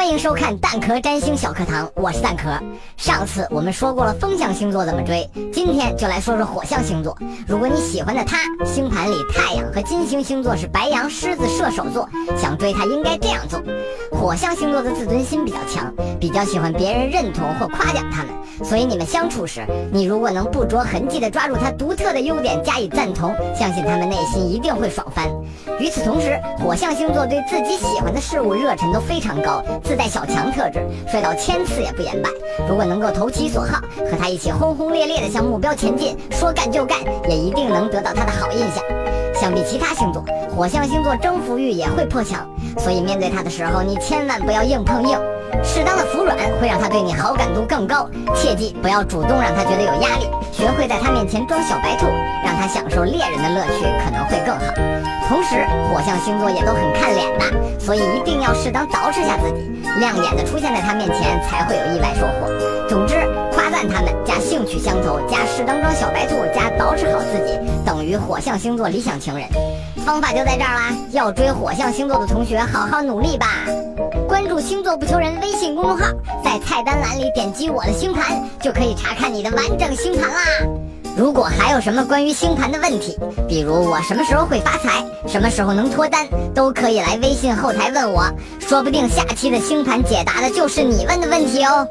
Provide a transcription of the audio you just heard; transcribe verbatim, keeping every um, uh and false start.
欢迎收看蛋壳占星小课堂，我是蛋壳。上次我们说过了风象星座怎么追，今天就来说说火象星座。如果你喜欢的他，星盘里太阳和金星星座是白羊、狮子、射手座，想追他应该这样做。火象星座的自尊心比较强，比较喜欢别人认同或夸奖他们，所以你们相处时，你如果能不着痕迹地抓住他独特的优点加以赞同，相信他们内心一定会爽翻。与此同时，火象星座对自己喜欢的事物热忱都非常高，自带小强特质，摔倒千次也不言败。如果能够投其所好，和他一起轰轰烈烈地向目标前进，说干就干，也一定能得到他的好印象。相比其他星座，火象星座征服欲也会颇强，所以面对他的时候，你千万不要硬碰硬，适当的服软会让他对你好感度更高。切记不要主动让他觉得有压力，学会在他面前装小白兔，让他享受猎人的乐趣可能会更好。同时，火象星座也都很看脸的，所以一定要适当捯饬下自己，亮眼的出现在他面前才会有意外收获。总之，夸赞他们加兴趣相投加适当装小白兔加捯饬好自己，等于火象星座理想情人。方法就在这儿啦，要追火象星座的同学好好努力吧。关注星座不求人微信公众号，在菜单栏里点击我的星盘，就可以查看你的完整星盘啦。如果还有什么关于星盘的问题，比如我什么时候会发财，什么时候能脱单，都可以来微信后台问我，说不定下期的星盘解答的就是你问的问题哦。